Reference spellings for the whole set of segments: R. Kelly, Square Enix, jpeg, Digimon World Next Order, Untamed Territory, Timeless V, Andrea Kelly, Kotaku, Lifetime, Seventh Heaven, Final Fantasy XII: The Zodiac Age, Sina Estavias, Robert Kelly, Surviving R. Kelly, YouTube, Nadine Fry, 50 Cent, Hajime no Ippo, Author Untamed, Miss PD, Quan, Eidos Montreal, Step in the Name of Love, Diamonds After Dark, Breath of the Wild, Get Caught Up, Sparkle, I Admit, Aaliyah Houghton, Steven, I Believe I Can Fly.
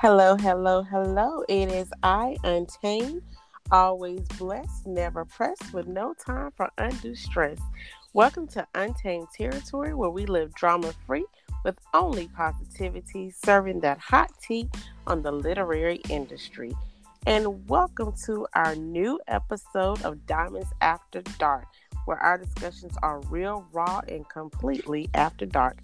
Hello, hello, hello. It is I, Untamed, always blessed, never pressed, with no time for undue stress. Welcome to Untamed Territory, where we live drama-free with only positivity, serving that hot tea on the literary industry. And welcome to our new episode of Diamonds After Dark, where our discussions are real, raw, and completely after dark.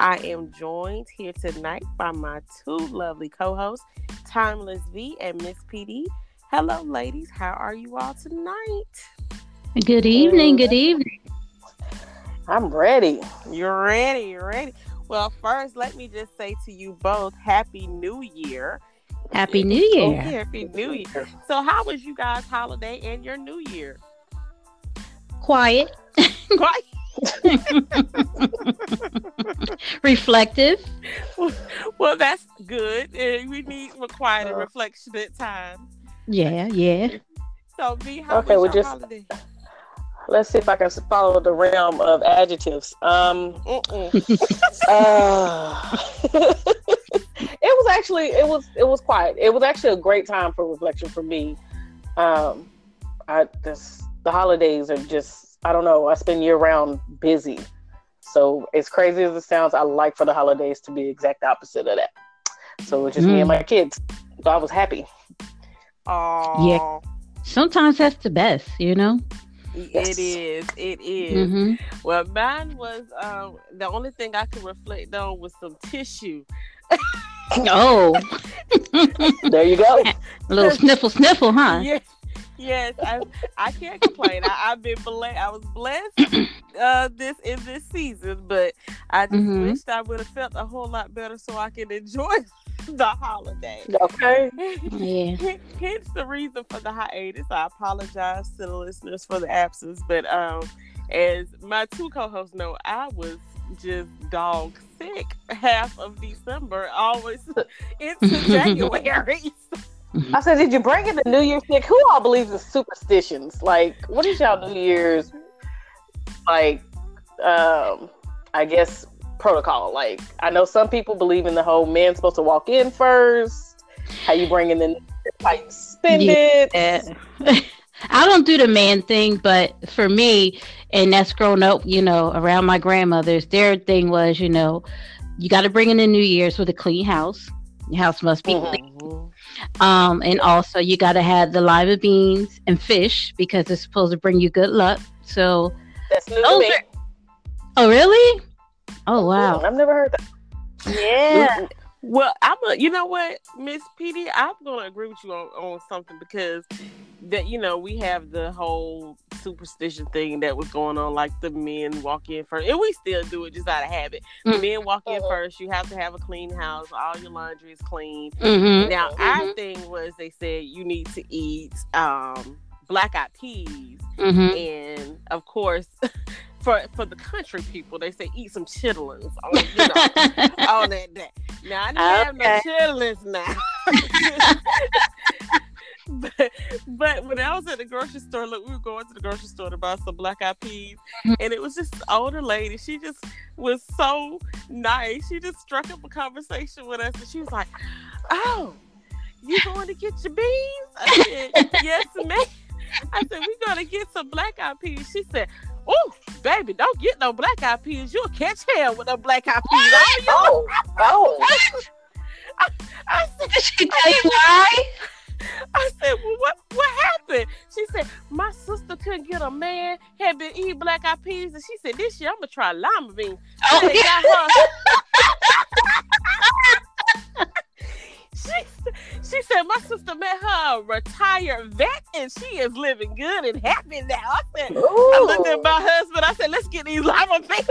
I am joined here tonight by my two lovely co-hosts, Timeless V and Miss PD. Hello, ladies. How are you all tonight? Good evening. Good evening. I'm ready. You're ready. Well, first, let me just say to you both, Happy New Year. Happy New Year. Okay, Happy New Year. So how was you guys' holiday and your New Year? Quiet. Reflective. Well, that's good. We need more quiet and reflection at times. Yeah. So, V, how was your holiday? Let's see if I can follow the realm of adjectives. It was quiet. It was actually a great time for reflection for me. The holidays are just, I don't know, I spend year-round busy. So as crazy as it sounds, I like for the holidays to be the exact opposite of that. So it's just me and my kids. So I was happy. Aww. Yeah. Sometimes that's the best, you know? Yes. It is. Mm-hmm. Well, mine was, the only thing I could reflect on was some tissue. Oh. There you go. A little sniffle, huh? Yeah. Yes, I can't complain. I was blessed this season, but I just wished I would have felt a whole lot better so I could enjoy the holiday. Okay. Yeah. Hence the reason for the hiatus. I apologize to the listeners for the absence, but as my two co-hosts know, I was just dog sick half of December, always into January. I said, did you bring in the New Year's sick? Who all believes in superstitions? Like, what is y'all New Year's, like, I guess, protocol? Like, I know some people believe in the whole man's supposed to walk in first, how you bring in the, like, spend it. I don't do the man thing, but for me, and that's grown up, you know, around my grandmother's, their thing was, you know, you got to bring in the New Year's with a clean house. Your house must be clean. And also you got to have the lima beans and fish because it's supposed to bring you good luck. So that's new to me. Oh, really? Oh, wow. I've never heard that. Yeah. Well, you know what, Miss PD, I'm going to agree with you on something because that, you know, we have the whole superstition thing that was going on, like the men walk in first, and we still do it just out of habit. The men walk in first, you have to have a clean house, all your laundry is clean. Now, our thing was they said you need to eat black-eyed peas, and of course, for the country people, they say eat some chitlins on that day. Now, I didn't have no chitlins now. But when I was at the grocery store, look, we were going to the grocery store to buy some black-eyed peas, and it was just an older lady. She just was so nice. She just struck up a conversation with us, and she was like, "Oh, you going to get your beans?" I said, "Yes, ma'am." I said, "We're going to get some black-eyed peas." She said, "Oh, baby, don't get no black-eyed peas. You'll catch hell with no black-eyed peas." Oh. I said, "Did she tell you why?" I said, "Well, what happened?" She said, "My sister couldn't get a man, had been eating black-eyed peas, and she said, this year I'm going to try lima beans." Oh, yeah. She said, "My sister met her retired vet, and she is living good and happy now." I said, "Ooh." I looked at my husband, I said, "Let's get these lima beans."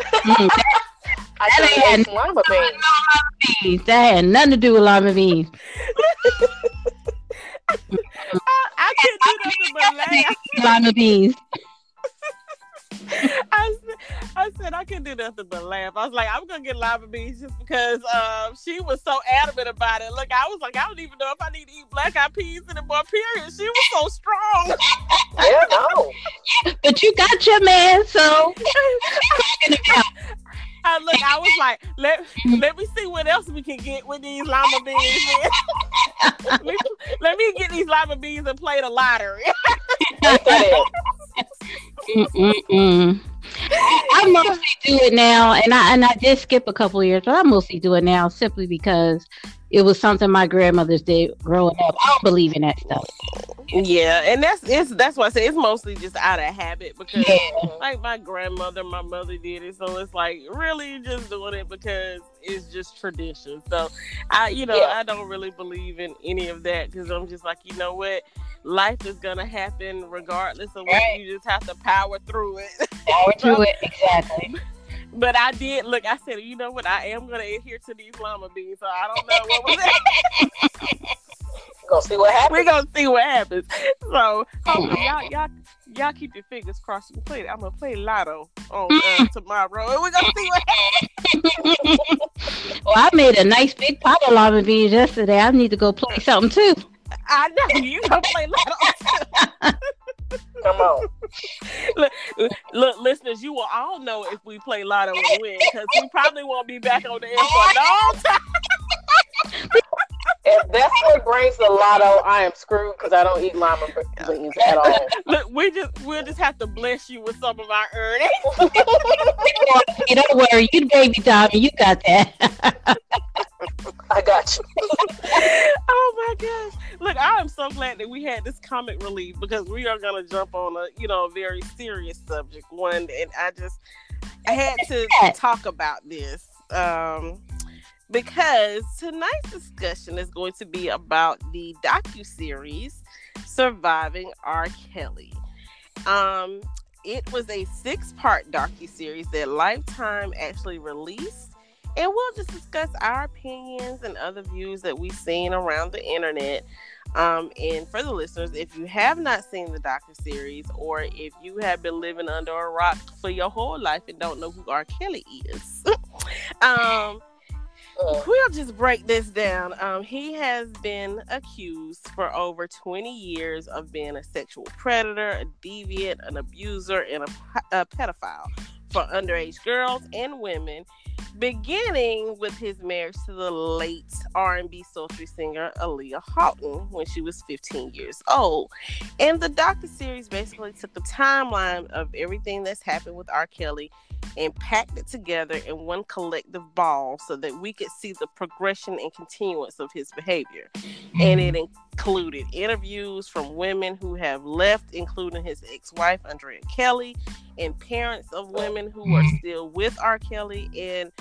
That had nothing to do with lima beans. I can't do nothing but laugh. Lima beans. I said I couldn't do nothing but laugh. I was like, I'm gonna get lima beans just because she was so adamant about it. Look, I was like, I don't even know if I need to eat black-eyed peas anymore. Period. She was so strong. Yeah, no. But you got your man, so. I was like, let me see what else we can get with these lima beans. Let me get these lima beans and play the lottery. I mostly do it now, and I did skip a couple of years, but I mostly do it now simply because it was something my grandmothers did growing up. I don't believe in that stuff. Yeah, and that's why I say it's mostly just out of habit, because like my grandmother, my mother did it, so it's like really just doing it because it's just tradition. So I don't really believe in any of that, because I'm just like, you know what, life is gonna happen regardless of what. You just have to power through it. Power through it, exactly. But I did look. I said, you know what? I am gonna adhere to these llama beans. So I don't know what was that. We're gonna see what happens. So hopefully y'all keep your fingers crossed. I'm gonna play lotto on tomorrow, and we're gonna see what happens. Well, I made a nice big pot of llama beans yesterday. I need to go play something too. I know you gonna play lotto. Come on. Look, listeners, you will all know if we play lotto and win, because we probably won't be back on the air for a long time. If that's what brings the lotto, I am screwed, because I don't eat lima beans at all. Look, we'll just have to bless you with some of our earnings. Don't worry, you baby Tommy, you got that. I got you. Oh my gosh. Look, I am so glad that we had this comic relief, because we are going to jump on a very serious subject. And I had to talk about this because tonight's discussion is going to be about the docuseries Surviving R. Kelly. It was a 6-part docuseries that Lifetime actually released. And we'll just discuss our opinions and other views that we've seen around the internet. And for the listeners, if you have not seen the docuseries, or if you have been living under a rock for your whole life and don't know who R. Kelly is, we'll just break this down. He has been accused for over 20 years of being a sexual predator, a deviant, an abuser, and a pedophile for underage girls and women, beginning with his marriage to the late R&B sultry singer Aaliyah Houghton when she was 15 years old. And the docuseries basically took a timeline of everything that's happened with R. Kelly and packed it together in one collective ball so that we could see the progression and continuance of his behavior. And it included interviews from women who have left, including his ex-wife, Andrea Kelly, and parents of women who are still with R. Kelly. And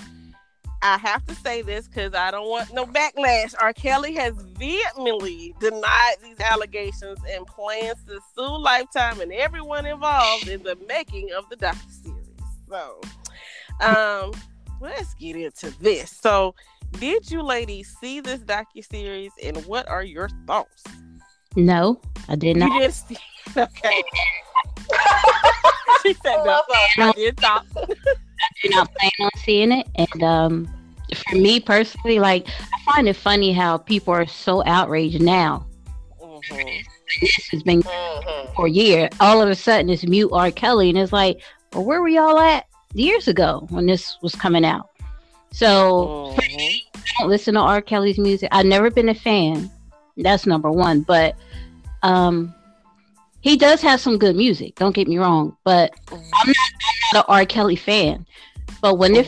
I have to say this because I don't want no backlash. R. Kelly has vehemently denied these allegations and plans to sue Lifetime and everyone involved in the making of the docuseries. So, let's get into this. So, did you ladies see this docuseries, and what are your thoughts? No, I did not. You didn't see it? Okay. She said no. I did not. I did not plan on seeing it, and for me personally, like, I find it funny how people are so outraged now. Mm-hmm. This has been for a year. All of a sudden, it's mute R. Kelly, and it's like, well, where were y'all at years ago when this was coming out? So for me, I don't listen to R. Kelly's music. I've never been a fan. That's number one. But he does have some good music. Don't get me wrong. But I'm not an R. Kelly fan. But when the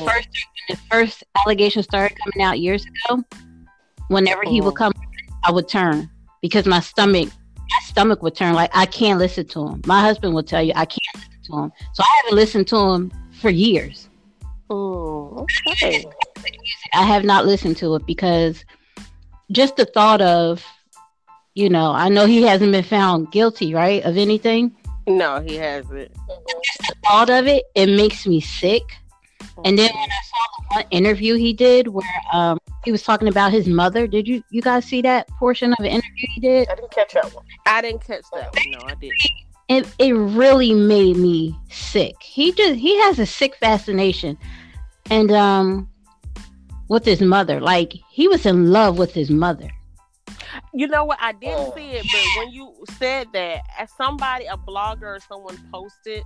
first allegations started coming out years ago, whenever he would come, I would turn, because my stomach would turn. Like, I can't listen to him. My husband will tell you I can't listen to him. So I haven't listened to him for years. Oh, okay. I have not listened to it because just the thought of, I know he hasn't been found guilty, right, of anything. No, he hasn't. Just the thought of it, it makes me sick. And then when I saw the one interview he did where he was talking about his mother, did you guys see that portion of an interview he did? I didn't catch that one. No, I didn't. It really made me sick. He has a sick fascination. And with his mother, like, he was in love with his mother. You know what? I didn't see it, but when you said that, a blogger or someone posted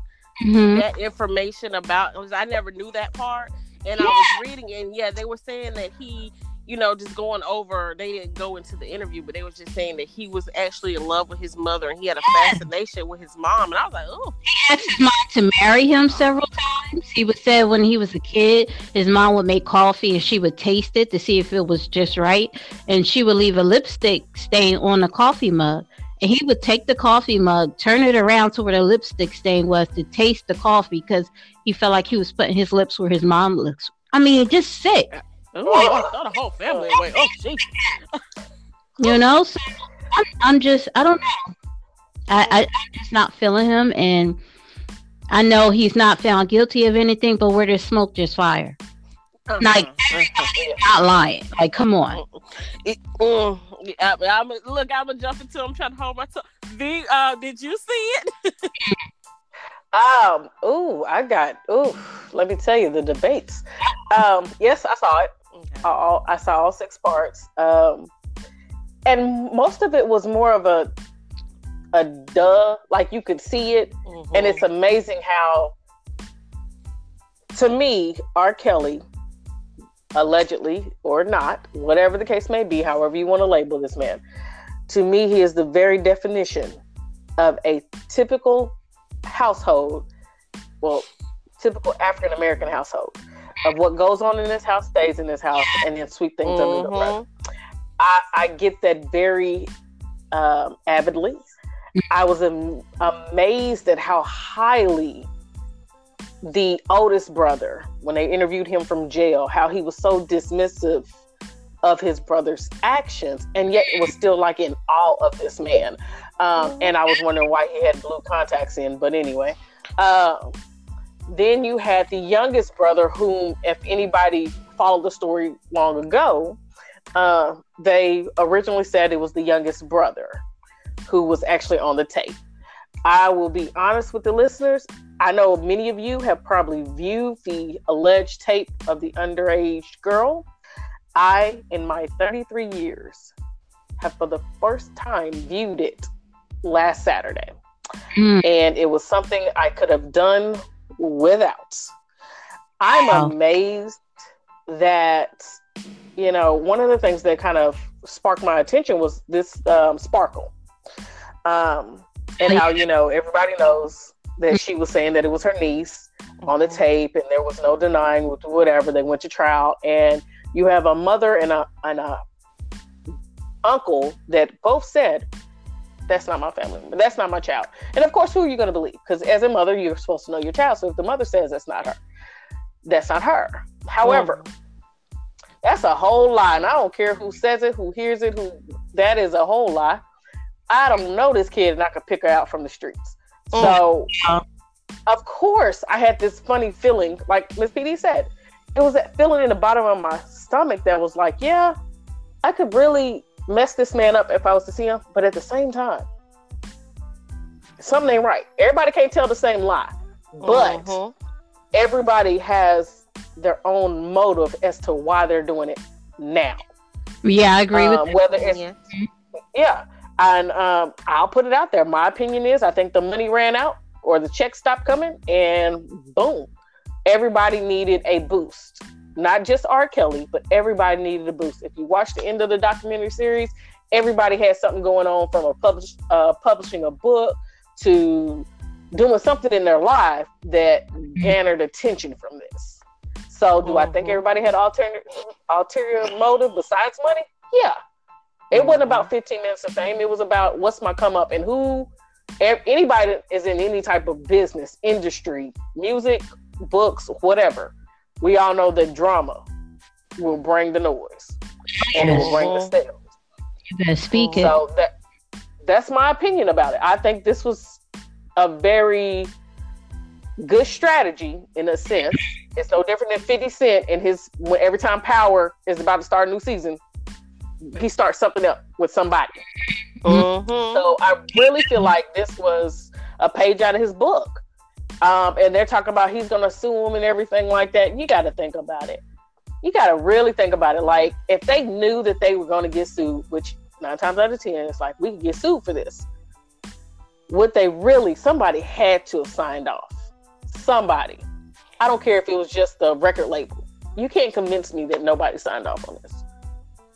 that information about it. I never knew that part. And I was reading, and they were saying that he you know, just going over, they didn't go into the interview, but they was just saying that he was actually in love with his mother and he had a fascination with his mom. And I was like, ooh. He asked his mom to marry him several times. He would say when he was a kid, his mom would make coffee and she would taste it to see if it was just right. And she would leave a lipstick stain on the coffee mug. And he would take the coffee mug, turn it around to where the lipstick stain was to taste the coffee because he felt like he was putting his lips where his mom looks. I mean, just sick. Ooh, I thought the whole family away. Oh, jeez. You know, so I'm just, I don't know. I'm just not feeling him. And I know he's not found guilty of anything, but where there's smoke, there's fire. Uh-huh. Like, everybody's not lying. Like, come on. I'm gonna jump into. I'm trying to hold my tongue. Did you see it? Let me tell you the debates. Yes, I saw it. Okay. I saw all six parts. And most of it was more of a duh, like you could see it, mm-hmm. And it's amazing how, to me, R. Kelly. Allegedly or not, whatever the case may be, however you want to label this man, to me, he is the very definition of a typical household, well, typical African-American household, of what goes on in this house stays in this house and then sweep things under the rug. I get that very avidly. I was amazed at how highly the oldest brother, when they interviewed him from jail, how he was so dismissive of his brother's actions, and yet it was still like in awe of this man. And I was wondering why he had blue contacts in, but anyway. Then you had the youngest brother, whom, if anybody followed the story long ago, they originally said it was the youngest brother who was actually on the tape. I will be honest with the listeners. I know many of you have probably viewed the alleged tape of the underage girl. I, in my 33 years, have for the first time viewed it last Saturday. And it was something I could have done without. I'm amazed that, you know, one of the things that kind of sparked my attention was this Sparkle. And how, you know, everybody knows that she was saying that it was her niece on the tape and there was no denying whatever. They went to trial and you have a mother and a uncle that both said, that's not my family member. That's not my child. And of course, who are you going to believe? Because as a mother, you're supposed to know your child. So if the mother says that's not her, that's not her. However, that's a whole lie. And I don't care who says it, who hears it, that is a whole lie. I don't know this kid and I could pick her out from the streets. So, of course, I had this funny feeling, like Miss PD said, it was that feeling in the bottom of my stomach that was like, yeah, I could really mess this man up if I was to see him. But at the same time, something ain't right. Everybody can't tell the same lie, but everybody has their own motive as to why they're doing it now. Yeah, I agree with whether that. Yeah. And I'll put it out there. My opinion is I think the money ran out or the checks stopped coming and boom, everybody needed a boost. Not just R. Kelly, but everybody needed a boost. If you watch the end of the documentary series, everybody had something going on from a publishing a book to doing something in their life that garnered attention from this. So do I think everybody had ulterior motive besides money? Yeah. It wasn't about 15 minutes of fame. It was about what's my come up and who, anybody is in any type of business, industry, music, books, whatever. We all know that drama will bring the noise and it will bring the sales. You better speak it. So that's my opinion about it. I think this was a very good strategy in a sense. It's no different than 50 Cent and every time Power is about to start a new season, he starts something up with somebody. So I really feel like this was a page out of his book. And they're talking about he's going to sue him and everything like that. You got to think about it. You got to really think about it. Like, if they knew that they were going to get sued, which 9 times out of 10, it's like, we can get sued for this. Would they really? Somebody had to have signed off. Somebody. I don't care if it was just the record label. You can't convince me that nobody signed off on this.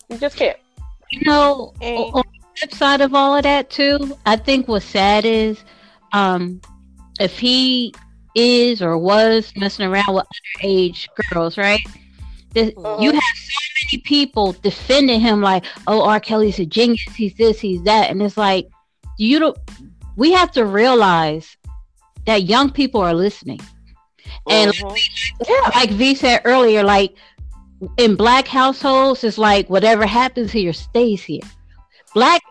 You just can't. You know, and on the flip side of all of that too, I think what's sad is if he is or was messing around with underage girls, right? You have so many people defending him like, oh, R. Kelly's a genius, he's this, he's that. And it's like, you don't. We have to realize that young people are listening. And like V said earlier, like in black households, it's like whatever happens here stays here. Black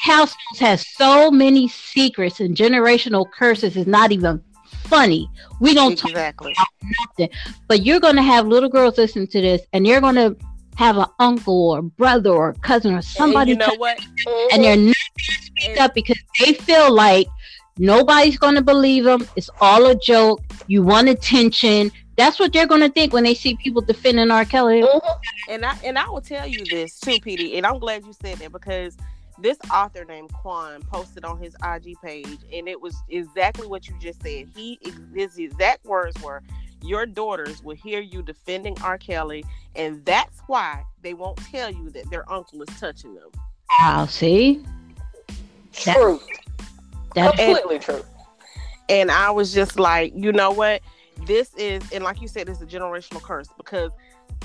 households have so many secrets and generational curses. It's not even funny. We don't talk about nothing. But you're going to have little girls listen to this, and you're going to have an uncle or brother or cousin or somebody. And you know what? And they're not going to speak up because they feel like nobody's going to believe them. It's all a joke. You want attention. That's what they're going to think when they see people defending R. Kelly. And I will tell you this too, PD, and I'm glad you said that, because this author named Quan posted on his IG page, and it was exactly what you just said. His exact words were, your daughters will hear you defending R. Kelly, and that's why they won't tell you that their uncle is touching them. Wow, see? True. That's completely true. And I was just like, you know what? This is, and like you said, this is a generational curse, because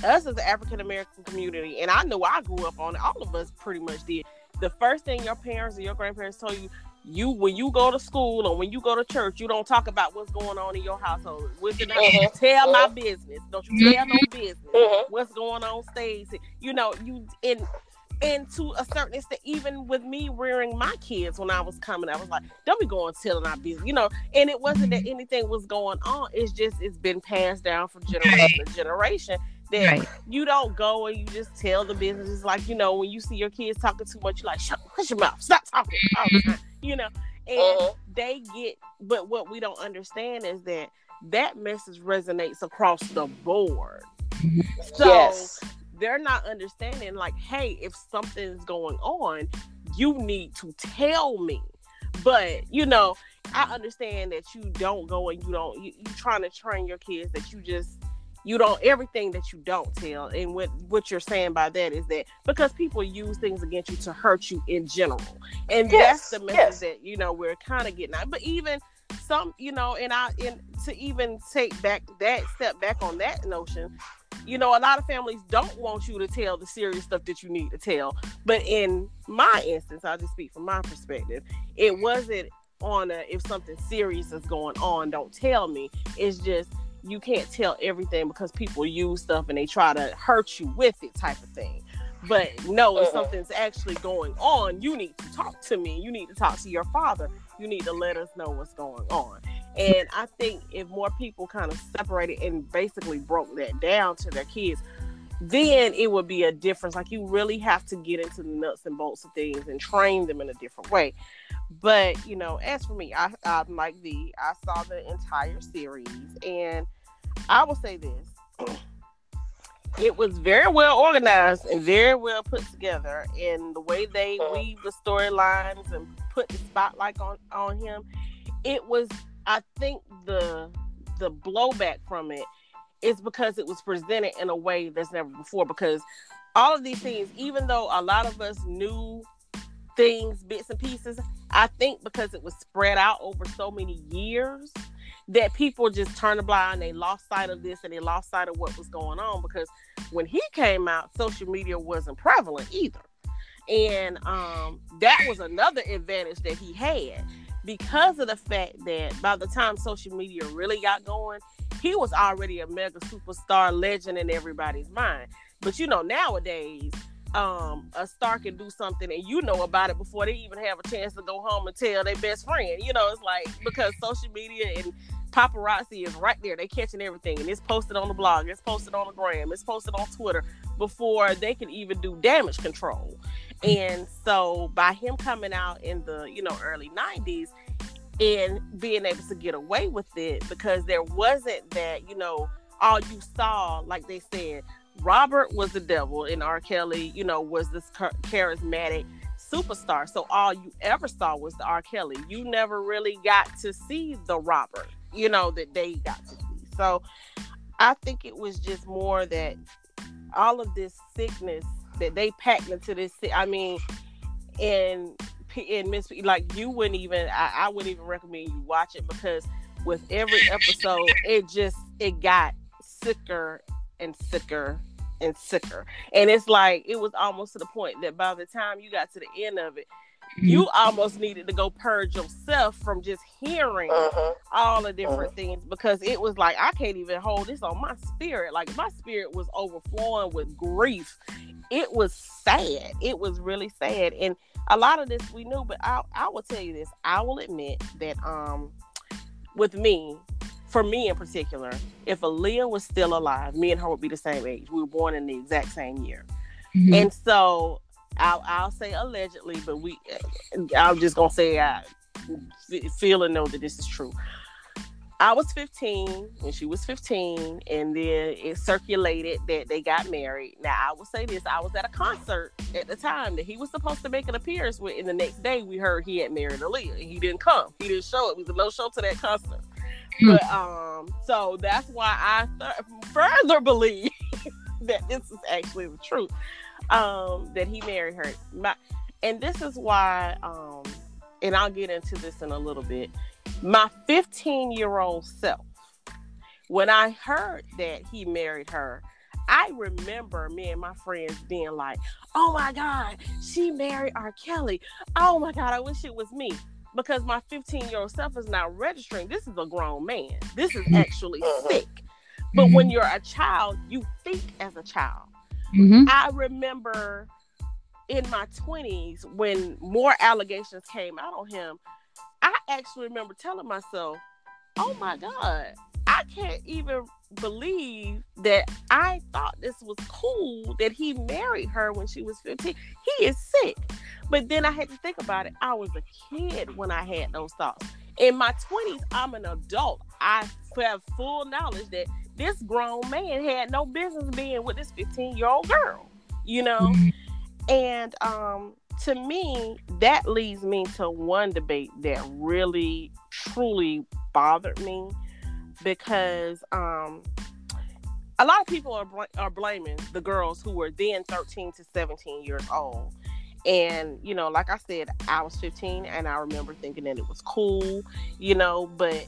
us as the African-American community, and I know I grew up on it, all of us pretty much did. The first thing your parents or your grandparents told you, when you go to school or when you go to church, you don't talk about what's going on in your household. Don't tell my business. Don't you tell no business. What's going on stays. You know, and to a certain extent, even with me rearing my kids when I was coming, I was like, don't be going telling our business, you know. And it wasn't that anything was going on. It's just, it's been passed down from generation to generation. You don't go and you just tell the business. It's like, you know, when you see your kids talking too much, you're like, shut your mouth, stop talking, you know. And but what we don't understand is that message resonates across the board. So they're not understanding, like, hey, if something's going on, you need to tell me. But, you know, I understand that you don't go and you're trying to train your kids that you don't, everything that you don't tell. And what you're saying by that is that because people use things against you to hurt you in general. And that's the message that, you know, we're kind of getting at. But even some, you know, and to even take back that step back on that notion, you know, a lot of families don't want you to tell the serious stuff that you need to tell. But in my instance, I'll just speak from my perspective, it wasn't on if something serious is going on, don't tell me. It's just, you can't tell everything because people use stuff and they try to hurt you with it type of thing. But no, if something's actually going on, you need to talk to me. You need to talk to your father. You need to let us know what's going on. And I think if more people kind of separated and basically broke that down to their kids, then it would be a difference. Like, you really have to get into the nuts and bolts of things and train them in a different way. But, you know, as for me, I'm like V, I saw the entire series, and I will say this. It was very well organized and very well put together, and the way they weave the storylines and put the spotlight on him, it was, I think the blowback from it is because it was presented in a way that's never before, because all of these things, even though a lot of us knew things, bits and pieces, I think because it was spread out over so many years that people just turned a blind, they lost sight of this and they lost sight of what was going on, because when he came out, social media wasn't prevalent either. And that was another advantage that he had, because of the fact that by the time social media really got going, he was already a mega superstar legend in everybody's mind. But you know, nowadays, a star can do something and you know about it before they even have a chance to go home and tell their best friend. You know, it's like, because social media and paparazzi is right there. They catching everything, and it's posted on the blog, it's posted on the gram, it's posted on Twitter before they can even do damage control. And so by him coming out in the, you know, early 90s and being able to get away with it, because there wasn't that, you know, all you saw, like they said, Robert was the devil and R. Kelly, you know, was this charismatic superstar. So all you ever saw was the R. Kelly. You never really got to see the Robert, you know, that they got to see. So I think it was just more that all of this sickness that they packed into this. I mean, and Miss, like, you wouldn't even, I wouldn't even recommend you watch it, because with every episode, it got sicker and sicker and sicker. And it's like, it was almost to the point that by the time you got to the end of it, you almost needed to go purge yourself from just hearing all the different things, because it was like, I can't even hold this on my spirit. Like, my spirit was overflowing with grief. It was sad. It was really sad. And a lot of this we knew, but I will tell you this. I will admit that with me, for me in particular, if Aaliyah was still alive, me and her would be the same age. We were born in the exact same year. Mm-hmm. And so... I'll say allegedly, but I'm just going to say I feel and know that this is true. I was 15 when she was 15, and then it circulated that they got married. Now, I will say this. I was at a concert at the time that he was supposed to make an appearance with, and the next day we heard he had married Aaliyah, and he didn't come. He didn't show up. It was a no-show to that concert. But, so that's why I further believe that this is actually the truth. That he married her. And this is why, and I'll get into this in a little bit, my 15-year-old self, when I heard that he married her, I remember me and my friends being like, oh my God, she married R. Kelly. Oh my God, I wish it was me. Because my 15-year-old self is not registering. This is a grown man. This is actually sick. But when you're a child, you think as a child. Mm-hmm. I remember in my 20s when more allegations came out on him, I actually remember telling myself, oh my God, I can't even believe that I thought this was cool that he married her when she was 15. He is sick. But then I had to think about it. I was a kid when I had those thoughts. In my 20s, I'm an adult. I have full knowledge that this grown man had no business being with this 15-year-old girl, you know? Mm-hmm. And to me, that leads me to one debate that really, truly bothered me, because a lot of people are blaming the girls who were then 13 to 17 years old. And, you know, like I said, I was 15, and I remember thinking that it was cool, you know, but...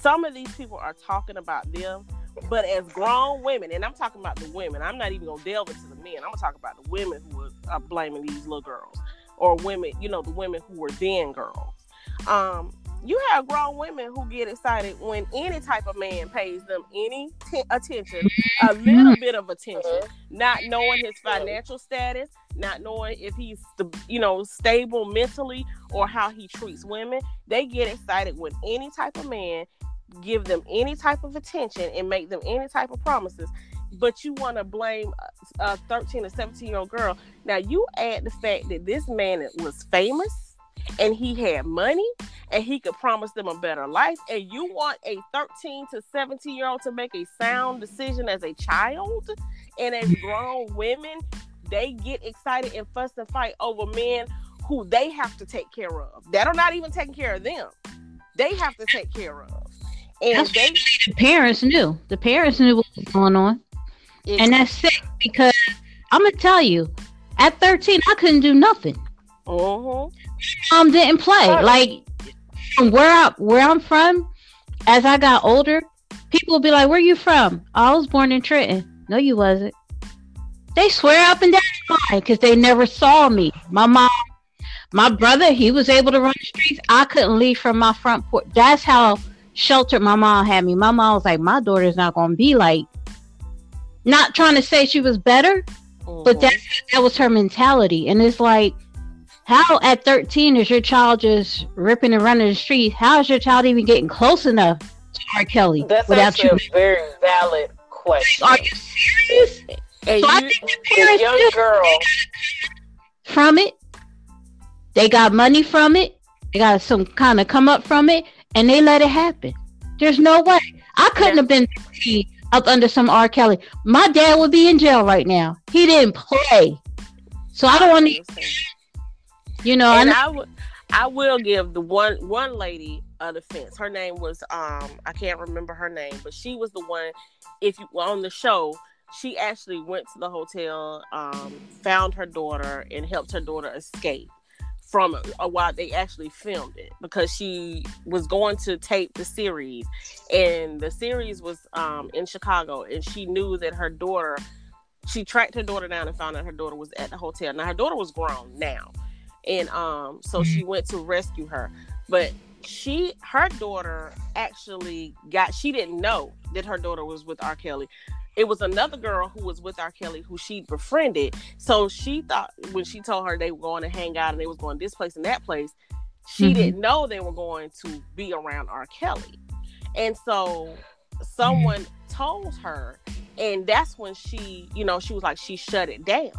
Some of these people are talking about them, but as grown women, and I'm talking about the women. I'm not even going to delve into the men. I'm going to talk about the women who are blaming these little girls, or women, you know, the women who were then girls. You have grown women who get excited when any type of man pays them any attention, a little bit of attention, not knowing his financial status, not knowing if he's, you know, stable mentally or how he treats women. They get excited when any type of man give them any type of attention and make them any type of promises. But you want to blame a 13 or 17-year-old girl. Now, you add the fact that this man was famous and he had money and he could promise them a better life, and you want a 13 to 17-year-old to make a sound decision as a child? And as grown women, they get excited and fuss and fight over men who they have to take care of. That are not even taking care of them. They have to take care of. And the parents knew. The parents knew what was going on. And that's sick, because I'm going to tell you, at 13, I couldn't do nothing. Mom didn't play. Like, from where I'm from, as I got older, people would be like, where you from? I was born in Trenton. No, you wasn't. They swear up and down the line because they never saw me. My mom, my brother, he was able to run the streets. I couldn't leave from my front porch. That's how sheltered my mom had me. My mom was like, my daughter's not going to be like, not trying to say she was better, but that was her mentality. And it's like, how at 13 is your child just ripping and running the streets? How is your child even getting close enough to R. Kelly? That's actually a very valid question. Are you serious? And so I think the young girl from it, they got money from it, they got some kind of come up from it, and they let it happen. There's no way. I couldn't have been up under some R. Kelly. My dad would be in jail right now. He didn't play. So I don't want to... You know, and I will give the one lady a defense. Her name was I can't remember her name, but she was the one on the show she actually went to the hotel, found her daughter, and helped her daughter escape from while they actually filmed it, because she was going to tape the series, and the series was in Chicago, and she knew that her daughter, she tracked her daughter down and found out her daughter was at the hotel. Now, her daughter was grown now, and so she went to rescue her, but her daughter actually she didn't know that her daughter was with R. Kelly. It was another girl who was with R. Kelly who she befriended. So she thought, when she told her they were going to hang out and they was going this place and that place, she didn't know they were going to be around R. Kelly. And so someone told her, and that's when she, you know, she was like, she shut it down.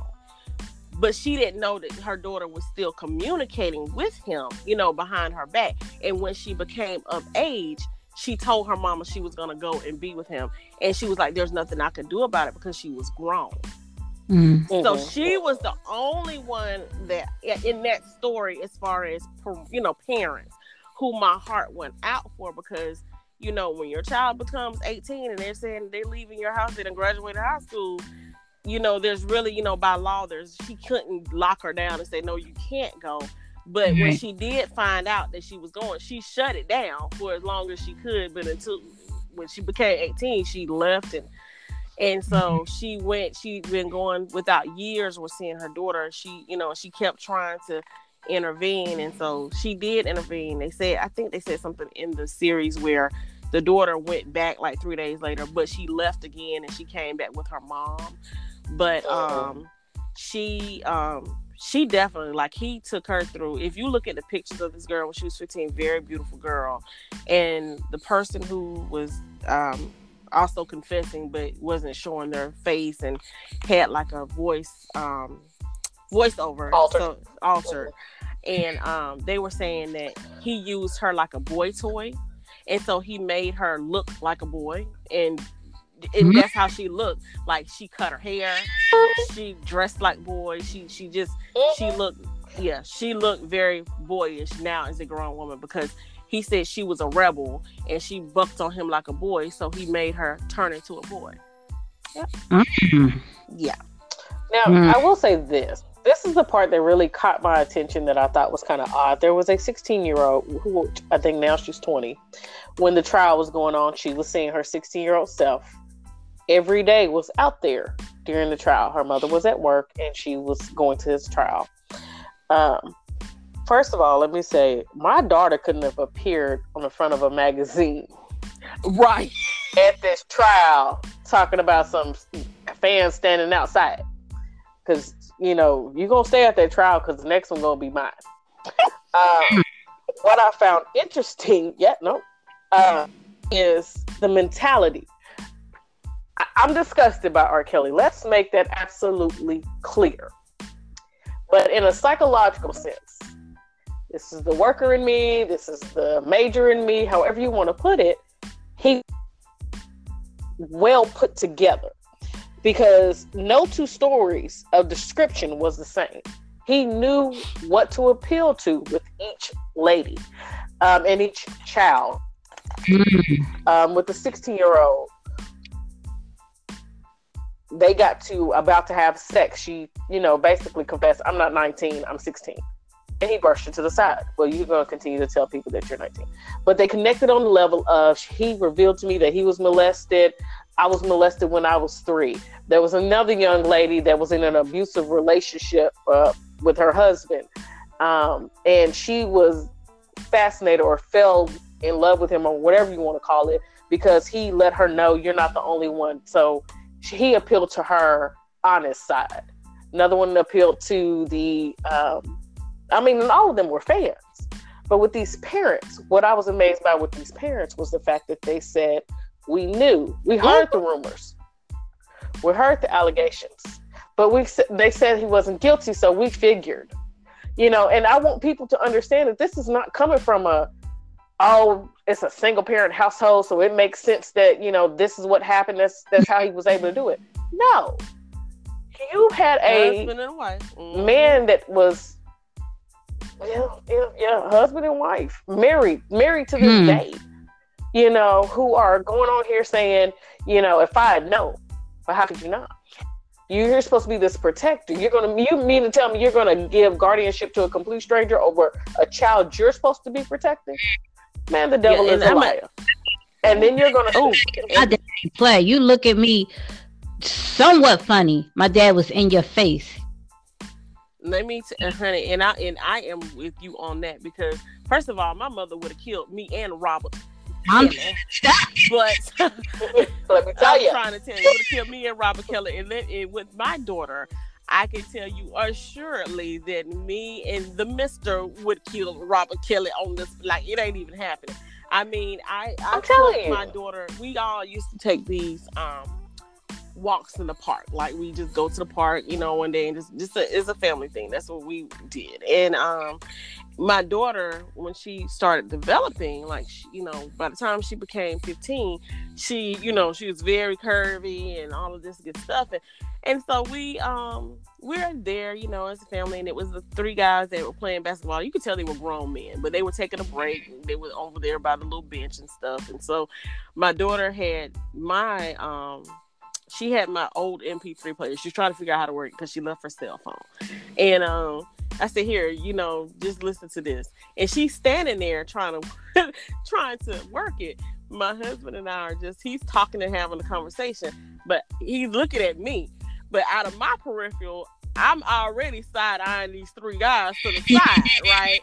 But she didn't know that her daughter was still communicating with him, you know, behind her back. And when she became of age, she told her mama she was going to go and be with him. And she was like, there's nothing I could do about it, because she was grown. Mm-hmm. So she was the only one that in that story, as far as, you know, parents, who my heart went out for, because, you know, when your child becomes 18 and they're saying they're leaving your house, they done graduated high school, you know, there's really, you know, by law, she couldn't lock her down and say, no, you can't go. But when she did find out that she was going, she shut it down for as long as she could. But until when she became 18, she left. And so she went, she'd been going without years with seeing her daughter. She, you know, she kept trying to intervene. And so she did intervene. They said, I think they said something in the series where the daughter went back like 3 days later, but she left again and she came back with her mom. But she definitely, like, he took her through. If you look at the pictures of this girl when she was 15, very beautiful girl. And the person who was also confessing but wasn't showing their face and had like a voiceover altered. And they were saying that he used her like a boy toy. And so he made her look like a boy, and that's how she looked. Like, she cut her hair, she dressed like boys, she looked very boyish now as a grown woman, because he said she was a rebel and she bucked on him like a boy, so he made her turn into a boy. Yep. Mm-hmm. Yeah. Now, I will say this is the part that really caught my attention that I thought was kind of odd. There was a 16-year-old who, I think now she's 20, when the trial was going on, she was seeing her 16-year-old self every day, was out there during the trial. Her mother was at work and she was going to his trial. First of all, let me say, my daughter couldn't have appeared on the front of a magazine right at this trial talking about some fans standing outside, because, you know, you're going to stay at that trial because the next one's going to be mine. What I found interesting is the mentality. I'm disgusted by R. Kelly. Let's make that absolutely clear. But in a psychological sense, this is the worker in me, this is the major in me, however you want to put it, he well put together. Because no two stories of description was the same. He knew what to appeal to with each lady and each child. With the 16-year-old, they got to about to have sex. She, you know, basically confessed, I'm not 19, I'm 16. And he brushed her to the side. Well, you're going to continue to tell people that you're 19. But they connected on the level of, he revealed to me that he was molested. I was molested when I was 3. There was another young lady that was in an abusive relationship with her husband. And she was fascinated or fell in love with him, or whatever you want to call it, because he let her know you're not the only one. So he appealed to her honest side. Another one appealed to the... all of them were fans. But with these parents, what I was amazed by with these parents was the fact that they said, we knew, we heard the rumors, we heard the allegations, but they said he wasn't guilty, so we figured, you know. And I want people to understand that this is not coming from it's a single parent household, so it makes sense that, you know, this is what happened, that's how he was able to do it. No, you had a husband and wife. Man that was husband and wife, married to this day, you know, who are going on here saying, you know, if I had known, But how could you not? You're supposed to be this protector. You mean to tell me you're gonna give guardianship to a complete stranger over a child you're supposed to be protecting? Man, the devil is a liar. And then you're gonna. Oh, my dad didn't play. You look at me somewhat funny. My dad was in your face. Let me, honey, and I am with you on that, because first of all, my mother would have killed me and Robert. But I'm trying to tell you, would have killed me and Robert Kelly, and then with my daughter, I can tell you assuredly that me and the Mister would kill Robert Kelly on this. Like, it ain't even happening. I mean, I'm telling you, my daughter. We all used to take these walks in the park. Like, we just go to the park, one day, and it's a family thing. That's what we did. And my daughter, when she started developing, like, she, by the time she became 15, she, she was very curvy and all of this good stuff. And so we're there, as a family, and it was the three guys that were playing basketball. You could tell they were grown men, but they were taking a break. They were over there by the little bench and stuff. And so my daughter had my old MP3 player. She's trying to figure out how to work because she left her cell phone. And I said, here, just listen to this. And she's standing there trying to work it. My husband and I are he's talking and having a conversation, but he's looking at me. But out of my peripheral, I'm already side-eyeing these three guys to the side, right?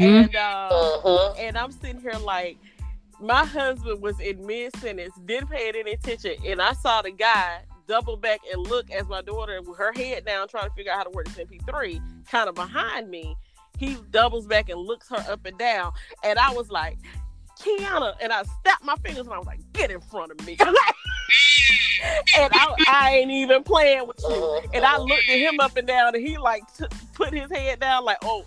And and I'm sitting here like, my husband was in mid-sentence, didn't pay it any attention, and I saw the guy double back and look as my daughter, with her head down, trying to figure out how to work this MP3, kind of behind me. He doubles back and looks her up and down, and I was like, Kiana, and I snapped my fingers, and I was like, get in front of me. And I ain't even playing with you. And I looked at him up and down, and he like put his head down like, oh,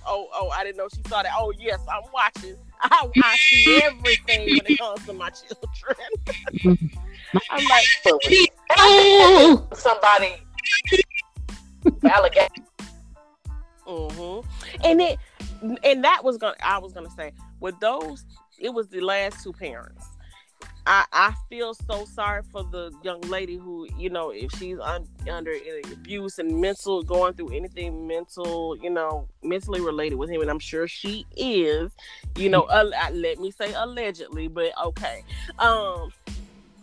I didn't know she saw that. Oh, yes, I'm watching. I see everything when it comes to my children. I'm like, oh, somebody. Alligator. I was gonna say, with those, it was the last two parents. I feel so sorry for the young lady who, if she's under any abuse and going through anything mental, mentally related with him, and I'm sure she is, let me say allegedly, but okay.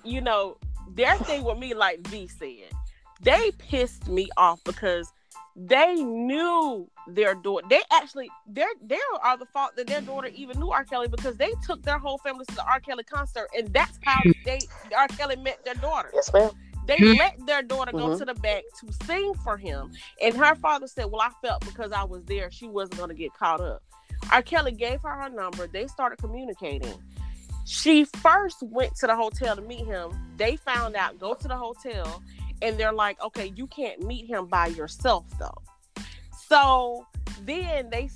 Their thing with me, like V said, they pissed me off because they knew their daughter. They actually, they are the fault that their daughter even knew R. Kelly, because they took their whole family to the R. Kelly concert, and that's how R. Kelly met their daughter. Yes, ma'am. They let their daughter go to the back to sing for him, and her father said, "Well, I felt because I was there, she wasn't going to get caught up." R. Kelly gave her number. They started communicating. She first went to the hotel to meet him. They found out. Go to the hotel. And they're like, okay, you can't meet him by yourself, though. So then they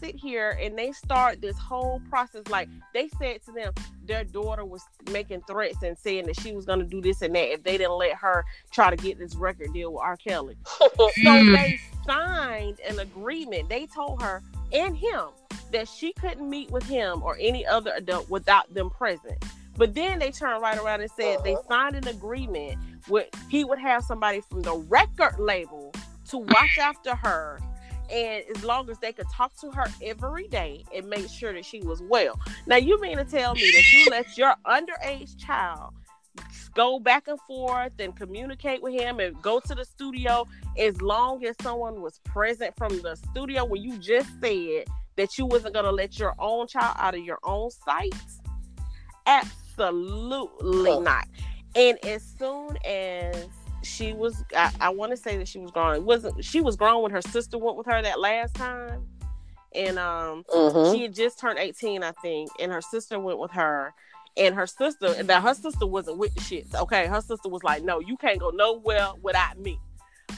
sit here and they start this whole process. Like, they said to them, their daughter was making threats and saying that she was going to do this and that if they didn't let her try to get this record deal with R. Kelly. So they signed an agreement. They told her and him that she couldn't meet with him or any other adult without them present. But then they turned right around and said they signed an agreement where he would have somebody from the record label to watch after her, and as long as they could talk to her every day and make sure that she was well. Now, you mean to tell me that you let your underage child go back and forth and communicate with him and go to the studio as long as someone was present from the studio, when you just said that you wasn't going to let your own child out of your own sight? Absolutely not. And as soon as she was, I want to say that she was grown. She was grown when her sister went with her that last time, and she had just turned 18, I think. And her sister went with her, and her sister wasn't with the shits. Okay, her sister was like, "No, you can't go nowhere without me."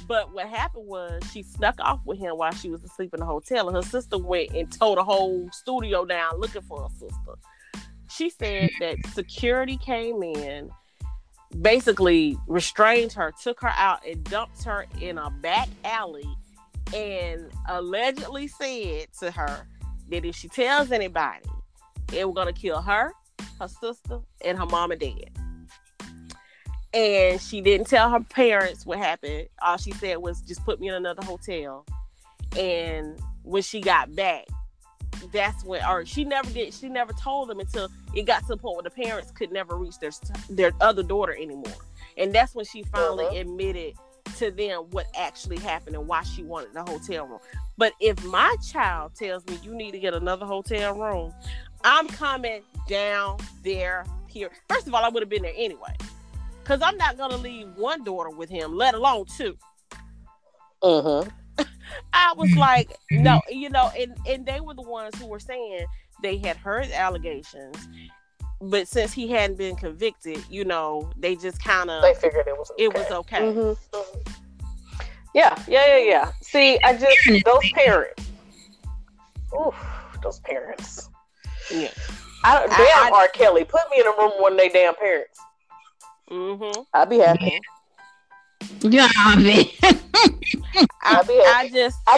But what happened was she snuck off with him while she was asleep in the hotel, and her sister went and tore the whole studio down looking for her sister. She said that security came in, basically restrained her, took her out, and dumped her in a back alley, and allegedly said to her that if she tells anybody, they were going to kill her, her sister, and her mom and dad. And she didn't tell her parents what happened. All she said was, just put me in another hotel. And when she got back, that's when, or she never did, she never told them until it got to the point where the parents could never reach their other daughter anymore. And that's when she finally admitted to them what actually happened and why she wanted the hotel room. But if my child tells me you need to get another hotel room, I'm coming down there here. First of all, I would have been there anyway, because I'm not going to leave one daughter with him, let alone two. I was like, no, you know, and they were the ones who were saying they had heard allegations, but since he hadn't been convicted, you know, they just kind of, they figured it was okay. Yeah. See, I just, those parents. Yeah. Damn, R. Kelly, put me in a room with one of their damn parents. I'd be happy. Yeah, I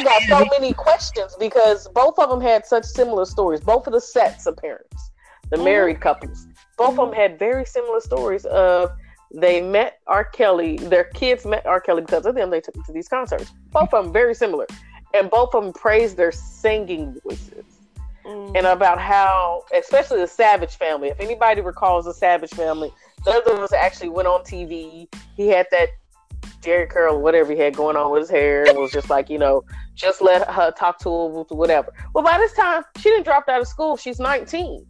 got so many questions because both of them had such similar stories. Both of the sets of parents, the married couples, both of them had very similar stories of they met R. Kelly, their kids met R. Kelly because of them. They took them to these concerts. Both of them very similar, and both of them praised their singing voices and about how, especially the Savage family. If anybody recalls the Savage family, the other ones actually went on TV. He had that Jerry curl, whatever he had going on with his hair, was just like, you know, just let her talk to her, whatever. Well, by this time, she didn't drop out of school. She's 19.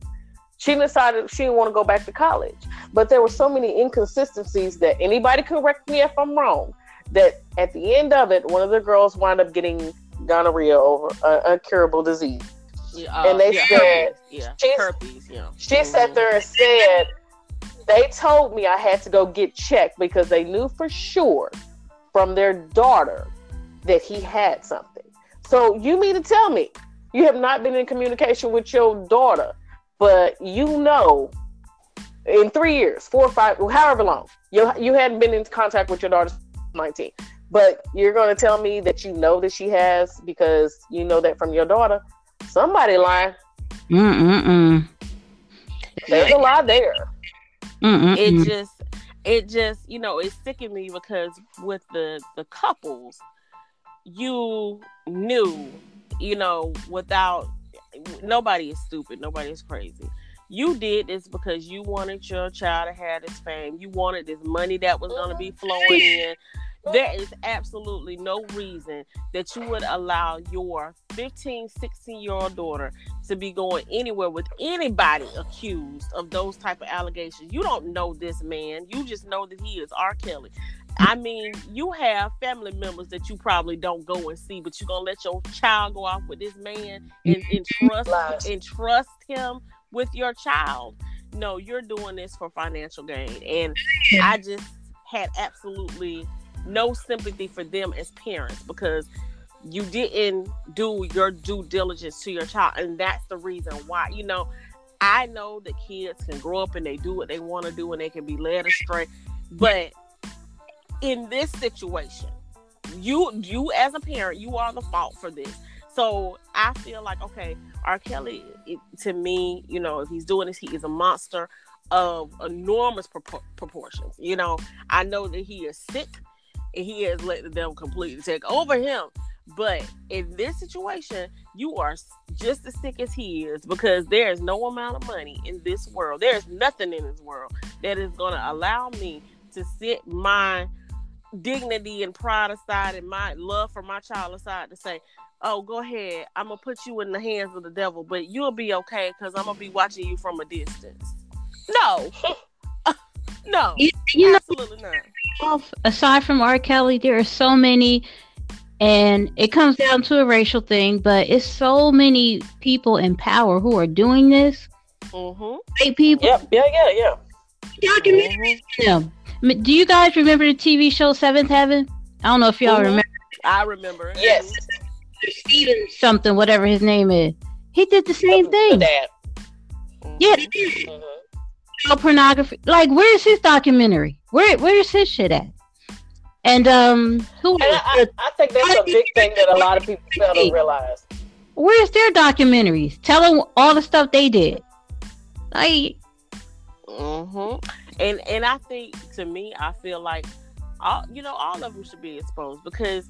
She decided she didn't want to go back to college. But there were so many inconsistencies that, anybody correct me if I'm wrong, that at the end of it, one of the girls wound up getting gonorrhea, over uncurable disease. And they said, herpes, yeah. She sat there and said, they told me I had to go get checked because they knew for sure from their daughter that he had something. So you mean to tell me you have not been in communication with your daughter, but you know in 3 years, 4 or 5, however long, you hadn't been in contact with your daughter since 19, but you're going to tell me that you know that she has because you know that from your daughter? Somebody lying. There's a lie there. It just, you know, it sickened me because with the couples, you knew, you know, without, nobody is stupid. Nobody is crazy. You did this because you wanted your child to have this fame. You wanted this money that was going to be flowing in. There is absolutely no reason that you would allow your 15, 16-year-old daughter to be going anywhere with anybody accused of those type of allegations. You don't know this man. You just know that he is R. Kelly. I mean, you have family members that you probably don't go and see, but you're going to let your child go off with this man and trust him with your child? No, you're doing this for financial gain. And I just had absolutely no sympathy for them as parents because you didn't do your due diligence to your child. And that's the reason why, you know, I know that kids can grow up and they do what they want to do and they can be led astray. But in this situation, you as a parent, you are the fault for this. So I feel like, okay, R. Kelly, to me, you know, if he's doing this, he is a monster of enormous proportions. You know, I know that he is sick. He has let the devil completely take over him. But in this situation, you are just as sick as he is because there is no amount of money in this world. There is nothing in this world that is going to allow me to set my dignity and pride aside and my love for my child aside to say, oh, go ahead, I'm going to put you in the hands of the devil, but you'll be okay because I'm going to be watching you from a distance. No. No, you absolutely know, not. Aside from R. Kelly, there are so many, and it comes down to a racial thing, but it's so many people in power who are doing this. White people. Yeah. Documentary them. Do you guys remember the TV show Seventh Heaven? I don't know if y'all remember. I remember it. Yes. Steven something, whatever his name is. He did the same thing. Dad. Yeah. Pornography, like, where's his documentary? Where's his shit at? And I think that's a big thing that a lot of people fail to realize. Where's their documentaries? Tell them all the stuff they did. Like, And I think, to me, I feel like all of them should be exposed, because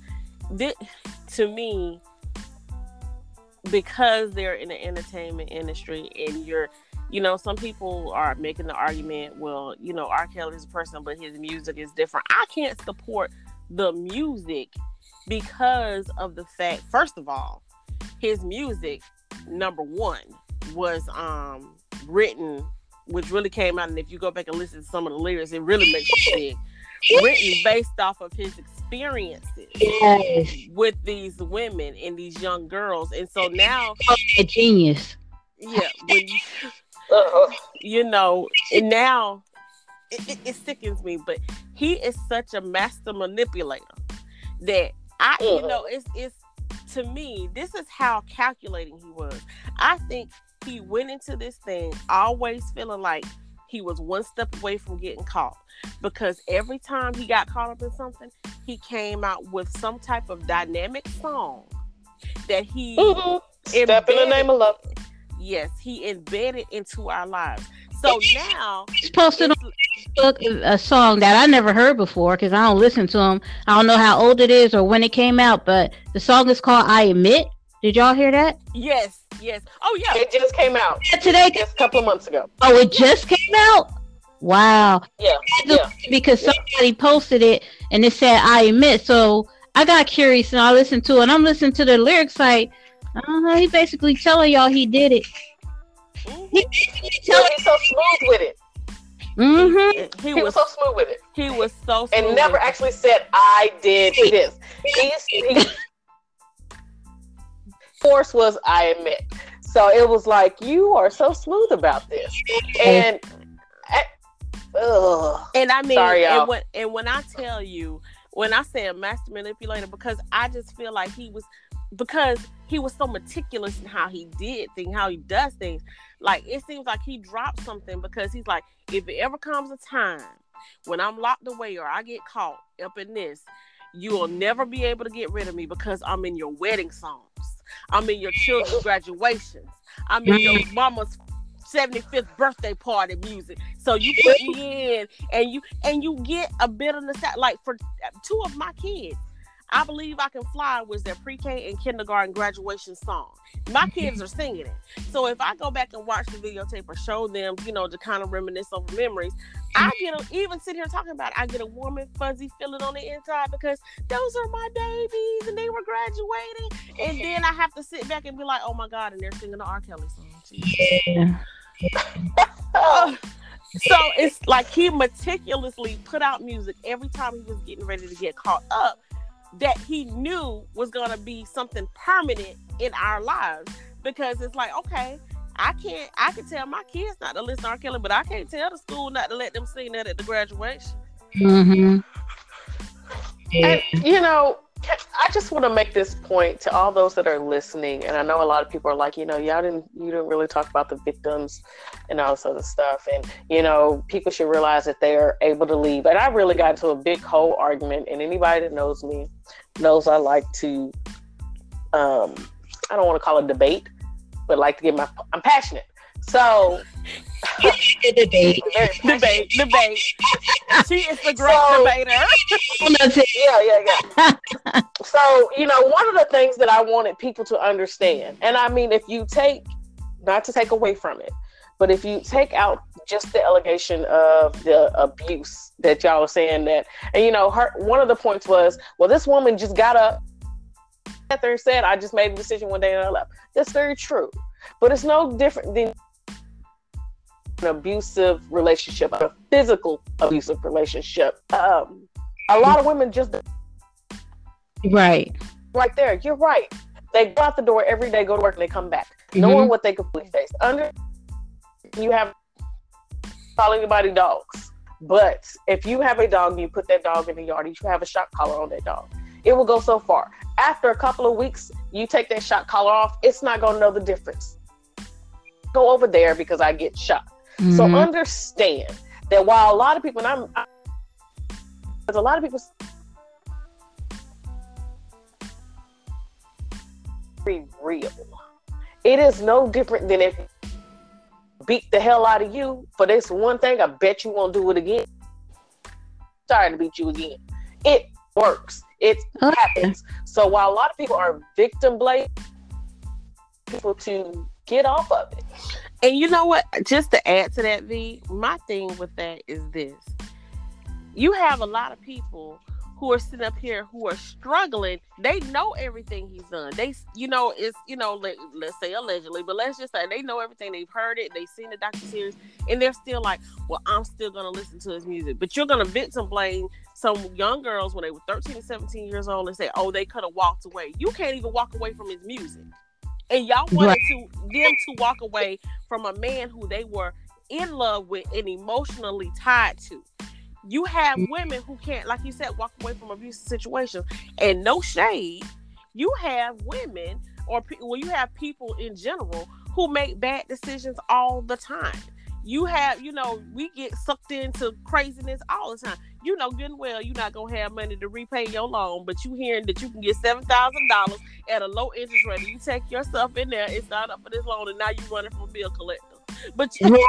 because they're in the entertainment industry, and some people are making the argument, well, R. Kelly is a person, but his music is different. I can't support the music because of the fact, first of all, his music, number one, was written, which really came out, and if you go back and listen to some of the lyrics, it really makes you sick, written based off of his experiences with these women and these young girls. And so now, a genius. Yeah, and now it sickens me, but he is such a master manipulator that it's to me, this is how calculating he was. I think he went into this thing always feeling like he was one step away from getting caught, because every time he got caught up in something, he came out with some type of dynamic song that he Step in the Name of Love. Yes, he embedded into our lives. So now he's posted on Facebook a song that I never heard before, because I don't listen to him. I don't know how old it is or when it came out, but the song is called I Admit. Did y'all hear that? Yes. Oh, yeah. It just came out. Today? Just a couple of months ago. Oh, it just came out? Wow. Yeah. Because somebody posted it and it said, I admit. So I got curious and I listened to it. And I'm listening to the lyrics like, I don't know. He's basically telling y'all he did it. Mm-hmm. He's so smooth with it. Mm-hmm. He was so smooth with it. He was so smooth. And never actually said, I did this. He's force was I admit. So it was like, you are so smooth about this. Sorry, y'all. And when I tell you, when I say a master manipulator, because I just feel like he was so meticulous in how he did things, how he does things. Like, it seems like he dropped something because he's like, if it ever comes a time when I'm locked away or I get caught up in this, you will never be able to get rid of me, because I'm in your wedding songs. I'm in your children's graduations. I'm in your mama's 75th birthday party music. So you put me in, and you get a bit of nostalgia. Like, for two of my kids, I Believe I Can Fly was their pre-K and kindergarten graduation song. My kids are singing it. So if I go back and watch the videotape or show them, to kind of reminisce over memories, I get them, even sitting here talking about it, I get a warm and fuzzy feeling on the inside, because those are my babies and they were graduating. And then I have to sit back and be like, oh my God, and they're singing the R. Kelly song. Yeah. So it's like he meticulously put out music every time he was getting ready to get caught up, that he knew was going to be something permanent in our lives. Because it's like, okay, I can tell my kids not to listen to R. Kelly, but I can't tell the school not to let them sing that at the graduation. Mm-hmm. Yeah. And, I just want to make this point to all those that are listening. And I know a lot of people are like, you didn't really talk about the victims and all this other stuff. And, people should realize that they are able to leave. And I really got into a big whole argument. And anybody that knows me knows I like to, I don't want to call it debate, but like to get I'm passionate. So debate. She is the great debater. Yeah. So, one of the things that I wanted people to understand, and I mean, if you take, not to take away from it, but if you take out just the allegation of the abuse that y'all are saying that, and one of the points was, well, this woman just got up and said, I just made a decision one day and I left. That's very true. But it's no different than an abusive relationship, a physical abusive relationship. A lot of women just... Right there. You're right. They go out the door every day, go to work, and they come back. Mm-hmm. Knowing what they completely face. You have... call anybody dogs. But if you have a dog and you put that dog in the yard, you have a shock collar on that dog. It will go so far. After a couple of weeks, you take that shock collar off, it's not going to know the difference. Go over there because I get shot. Mm-hmm. So understand that while a lot of people, and there's a lot of people be real. It is no different than if beat the hell out of you for this one thing, I bet you won't do it again. Sorry to beat you again. It works. It happens. So while a lot of people are victim blaming, people to get off of it. And you know what? Just to add to that, V, my thing with that is this. You have a lot of people who are sitting up here who are struggling. They know everything he's done. They, you know, it's, you know, let's say allegedly, but let's just say they know everything. They've heard it. They've seen the docuseries, and they're still like, well, I'm still going to listen to his music. But you're going to victim blame some young girls when they were 13 and 17 years old and say, oh, they could have walked away. You can't even walk away from his music. And y'all wanted them to walk away from a man who they were in love with and emotionally tied to. You have women who can't, like you said, walk away from abusive situations. And no shade, you have women, or you have people in general who make bad decisions all the time. You have, you know, we get sucked into craziness all the time. You know good and well you're not going to have money to repay your loan, but you hearing that you can get $7,000 at a low interest rate. You take yourself in there, it's not up for this loan, and now you're running from a bill collector. But you...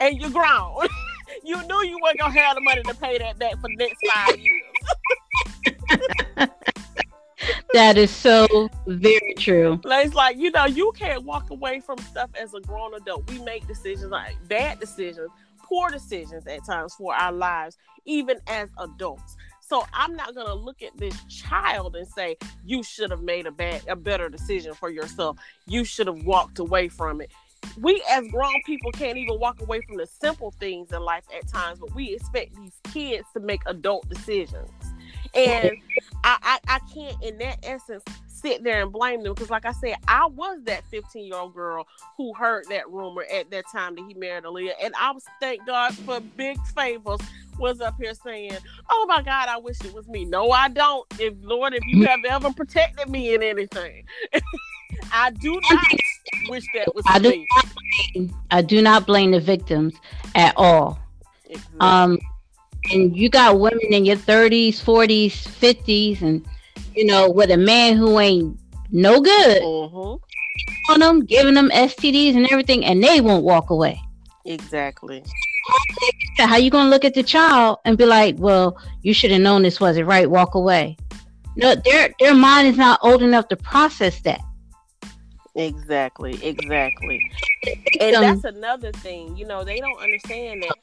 and you're grown. You knew you weren't going to have the money to pay that back for the next 5 years. That is so very true. It's like, you know, you can't walk away from stuff as a grown adult. We make decisions, like bad decisions, poor decisions at times for our lives, even as adults. So I'm not going to look at this child and say, you should have made a better decision for yourself. You should have walked away from it. We as grown people can't even walk away from the simple things in life at times, but we expect these kids to make adult decisions. And I can't, in that essence, sit there and blame them, because like I said, I was that 15-year-old girl who heard that rumor at that time that he married Aaliyah, and I was, thank God for big favors, was up here saying, oh my God, I wish it was me. No, I don't. If Lord, if you have ever protected me in anything, I do not wish that was me. I do not blame the victims at all. Exactly. And you got women in your 30s, 40s, 50s, and you know, with a man who ain't no good on them, giving them STDs and everything, and they won't walk away. Exactly. How you gonna look at the child and be like, well, you should have known this wasn't right, walk away? No, their mind is not old enough to process that. Exactly. And that's another thing, you know, they don't understand that.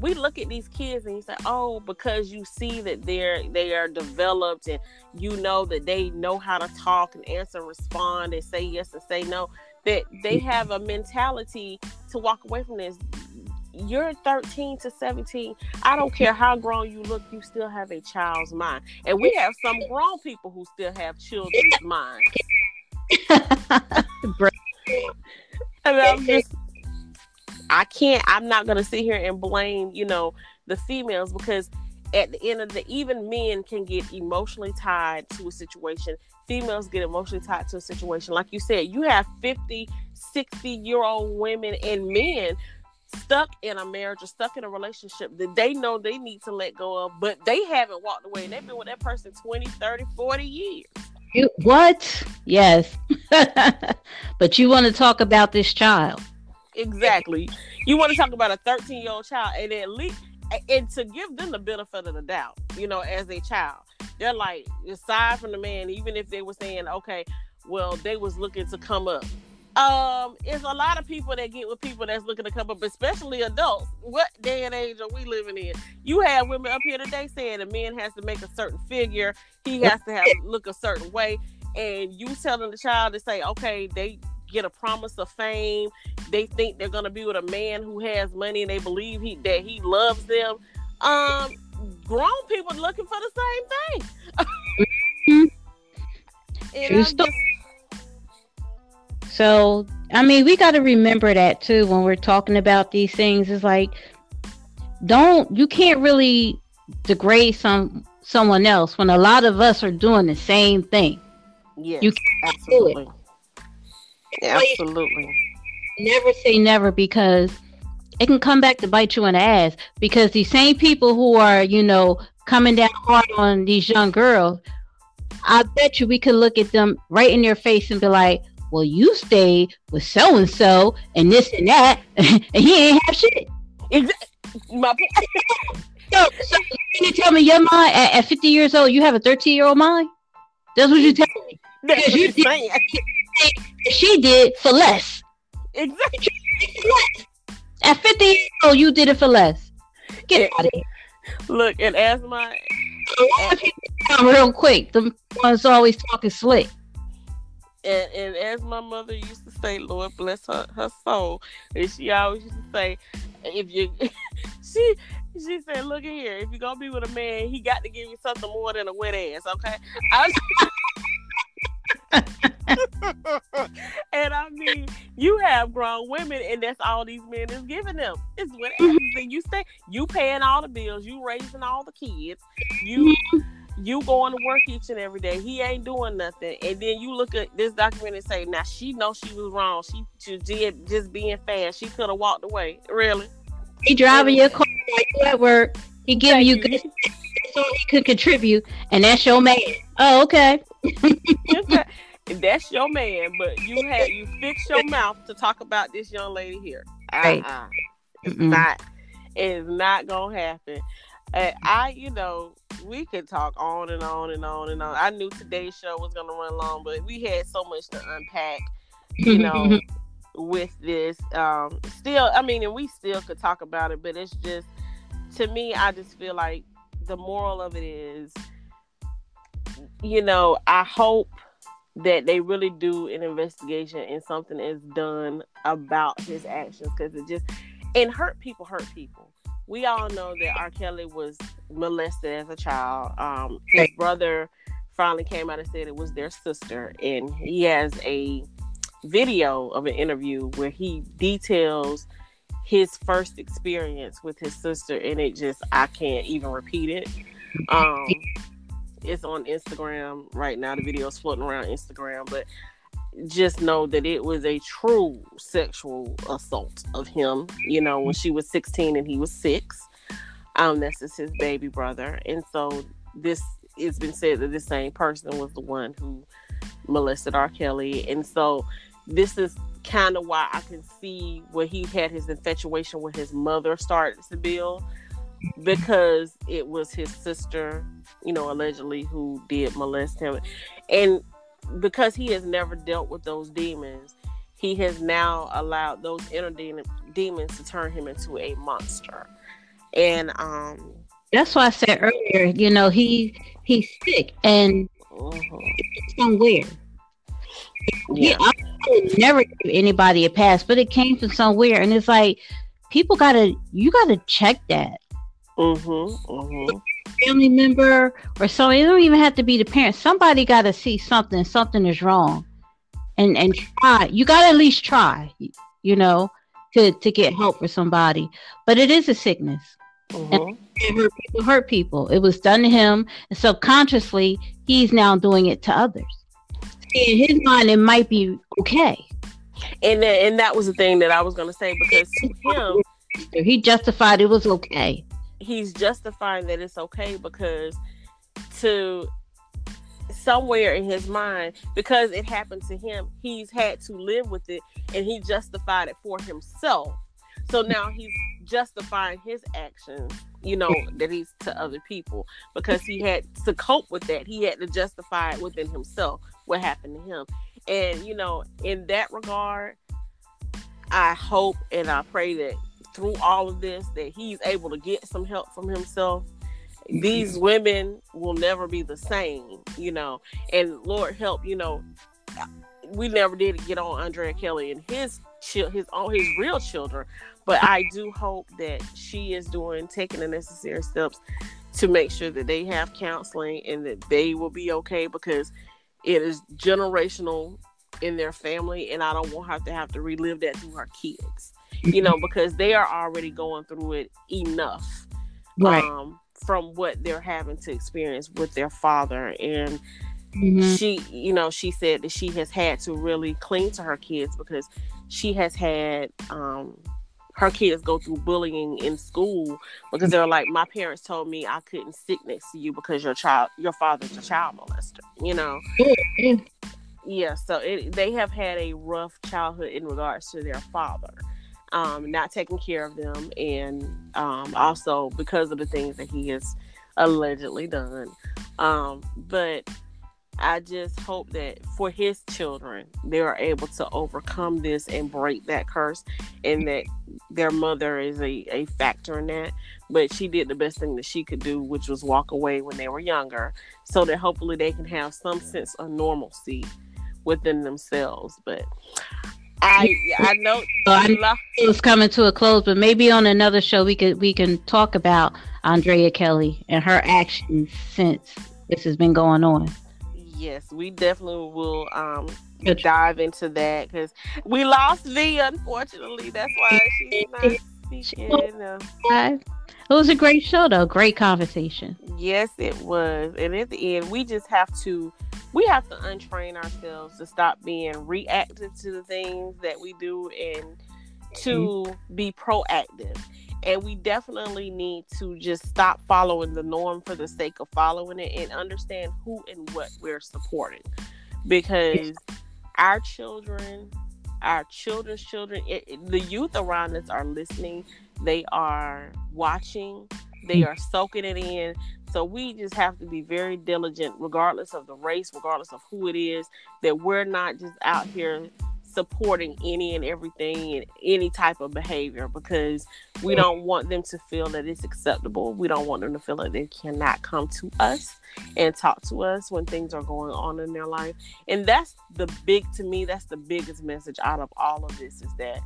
We look at these kids and you say, oh, because you see that they are developed, and you know that they know how to talk and answer and respond and say yes and say no, that they have a mentality to walk away from this. You're 13 to 17. I don't care how grown you look, you still have a child's mind. And we have some grown people who still have children's minds. And I'm not going to sit here and blame, you know, the females, because at the end of the, even men can get emotionally tied to a situation. Females get emotionally tied to a situation. Like you said, you have 50, 60-year-old women and men stuck in a marriage or stuck in a relationship that they know they need to let go of, but they haven't walked away. And they've been with that person 20, 30, 40 years. What? Yes. But you want to talk about this child. Exactly. You want to talk about a 13-year-old child, and at least, and to give them the benefit of the doubt, you know, as a child, they're like, aside from the man, even if they were saying, okay, well, they was looking to come up. It's a lot of people that get with people that's looking to come up, especially adults. What day and age are we living in? You have women up here today saying a man has to make a certain figure, he has to have look a certain way, and you telling the child to say, okay, they get a promise of fame, they think they're gonna be with a man who has money, and they believe that he loves them. Grown people looking for the same thing. So, I mean, we got to remember that too when we're talking about these things. It's like, you can't really degrade someone else when a lot of us are doing the same thing. Yes, you can't absolutely do it. Yeah, absolutely. Never say never, because it can come back to bite you in the ass. Because these same people who are, you know, coming down hard on these young girls, I bet you we could look at them right in their face and be like, well, you stayed with so and so and this and that, and he ain't have shit. Exactly. My point. So can you tell me your mind at 50 years old? You have a 13-year-old mind. That's what you tell me. That's what you saying. She did for less. Exactly. At 50 years old, you did it for less. Get out of here. Look, and as my real quick, the ones always talking slick. And as my mother used to say, Lord bless her soul, and she always used to say, if you she said, look in here, if you're gonna be with a man, he got to give you something more than a wet ass, okay? And I mean, you have grown women, and that's all these men is giving them. It's what and you say you paying all the bills, you raising all the kids, you going to work each and every day. He ain't doing nothing, and then you look at this documentary and say, now she knows she was wrong. She did just being fast. She could have walked away. Really? He driving your car while you at work. He giving you good so he could contribute, and that's your man. Oh, okay. That's your man, but you fix your mouth to talk about this young lady here. Right. It's not gonna happen. We could talk on and on and on and on. I knew today's show was gonna run long, but we had so much to unpack, with this. And we still could talk about it, but it's just, to me, I just feel like the moral of it is, I hope that they really do an investigation and something is done about his actions, because it just hurt people. We all know that R. Kelly was molested as a child. His brother finally came out and said it was their sister, and he has a video of an interview where he details his first experience with his sister, and it just, I can't even repeat it. It's on Instagram right now. The video is floating around Instagram, but just know that it was a true sexual assault of him, when she was 16 and he was 6. That's just his baby brother. And so it's been said that this same person was the one who molested R. Kelly. And so this is kind of why I can see where he had his infatuation with his mother started to build, because it was his sister, allegedly, who did molest him. And because he has never dealt with those demons, he has now allowed those inner demons to turn him into a monster. And that's why I said earlier, he's sick and it's somewhere. Yeah, I would never give anybody a pass, but it came from somewhere, and it's like, people you gotta check that. Family member or something. It don't even have to be the parent. Somebody gotta see something. Something is wrong, and try. You gotta at least try. To get help for somebody. But it is a sickness. And it hurt people. It was done to him, and subconsciously he's now doing it to others. In his mind, it might be okay. And that was the thing that I was gonna say, because to him, he justified it was okay. He's justifying that it's okay, because to somewhere in his mind, because it happened to him, he's had to live with it, and he justified it for himself. So now he's justifying his actions, that he's to other people, because he had to cope with that. He had to justify it within himself, what happened to him. And, in that regard, I hope and I pray that through all of this, that he's able to get some help from himself. These women will never be the same, and Lord help, we never did get on Andrea Kelly and his real children, but I do hope that she is taking the necessary steps to make sure that they have counseling and that they will be okay, because it is generational in their family, and I don't want her to have to relive that through her kids, because they are already going through it enough, right? From what they're having to experience with their father. And she, she said that she has had to really cling to her kids, because she has had her kids go through bullying in school, because they're like, my parents told me I couldn't sit next to you because your father's a child molester. yeah, so they have had a rough childhood in regards to their father, not taking care of them, and also because of the things that he has allegedly done. But I just hope that for his children, they are able to overcome this and break that curse, and that their mother is a factor in that. But she did the best thing that she could do, which was walk away when they were younger, so that hopefully they can have some sense of normalcy within themselves. But I know it's coming to a close, but maybe on another show we can talk about Andrea Kelly and her actions since this has been going on. Yes, we definitely will dive into that, because we lost V, unfortunately. That's why she's not speaking. It was a great show, though. Great conversation. Yes, it was. And at the end, we just have to untrain ourselves to stop being reactive to the things that we do and to be proactive. And we definitely need to just stop following the norm for the sake of following it, and understand who and what we're supporting. Because our children's children, the youth around us are listening. They are watching. They are soaking it in. So we just have to be very diligent, regardless of the race, regardless of who it is, that we're not just out here supporting any and everything and any type of behavior, because we don't want them to feel that it's acceptable. We don't want them to feel that they cannot come to us and talk to us when things are going on in their life. And that's the biggest message out of all of this, is that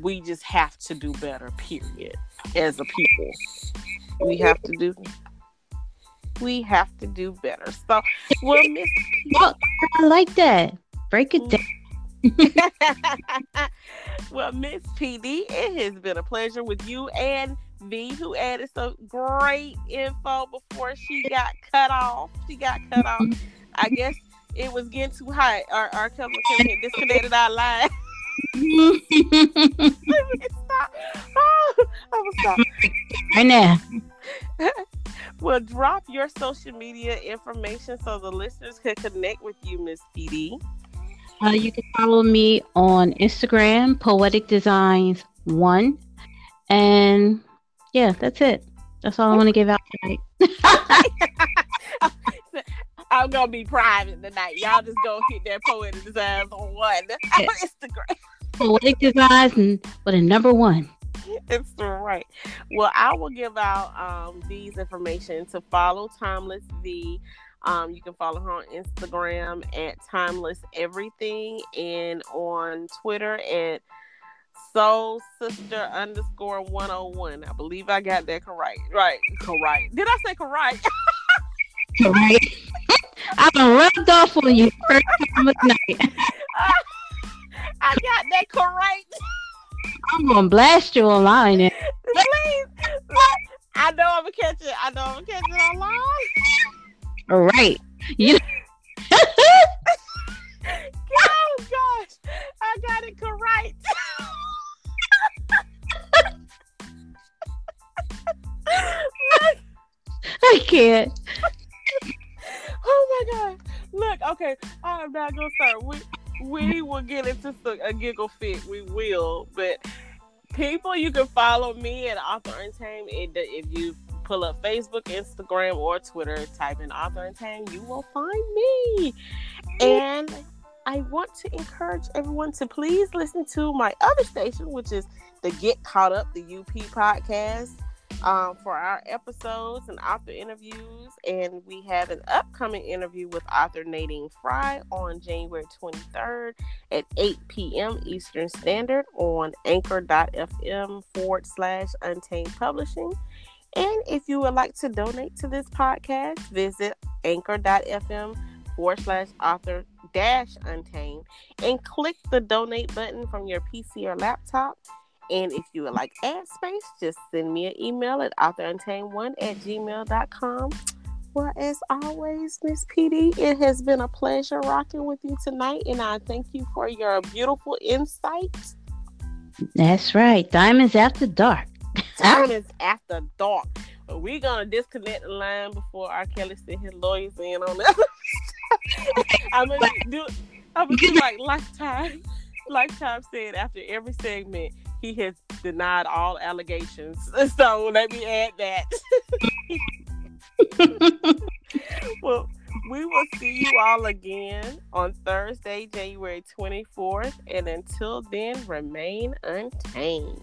we just have to do better, period. As a people, we have to do better. So we'll miss people. I like that. Break it down. Well, Miss PD, it has been a pleasure with you and V, who added some great info before she got cut off. I guess it was getting too hot. Our company had disconnected our line. Stop. I'm sorry. Right now. Well, drop your social media information so the listeners can connect with you, Miss PD. You can follow me on Instagram, Poetic Designs 1, and yeah, that's it. That's all I want to give out tonight. I'm gonna be private tonight. Y'all just go hit that Poetic Designs 1 on Instagram. Poetic Designs 1. It's right. Well, I will give out these information to follow Timeless V. You can follow her on Instagram at Timeless Everything, and on Twitter at SoulSister_101. I believe I got that correct. Right. Correct. Did I say correct? Correct. I've been rubbed off on you first time of night. I got that correct. I'm going to blast you online. Please. I know I'm going to catch it online. All right. Oh gosh, I got it correct. Look. I can't. Oh my god! Look, okay, I'm not gonna start. We will get into a giggle fit. We will, but people, you can follow me at Author Untamed if you pull up Facebook, Instagram, or Twitter, type in Author Untamed, you will find me. And I want to encourage everyone to please listen to my other station, which is the Get Caught Up, the UP podcast, for our episodes and author interviews. And we have an upcoming interview with author Nadine Fry on January 23rd at 8 p.m. Eastern Standard on anchor.fm/Untamed Publishing. And if you would like to donate to this podcast, visit anchor.fm/author-untamed and click the donate button from your PC or laptop. And if you would like ad space, just send me an email at authoruntamed1@gmail.com. Well, as always, Miss PD, it has been a pleasure rocking with you tonight. And I thank you for your beautiful insights. That's right. Diamonds After Dark. Diamonds After Dark. We're going to disconnect the line before R. Kelly sent his lawyers in on that. I mean, I was like, Lifetime. Lifetime said after every segment, he has denied all allegations. So let me add that. Well, we will see you all again on Thursday, January 24th. And until then, remain untamed.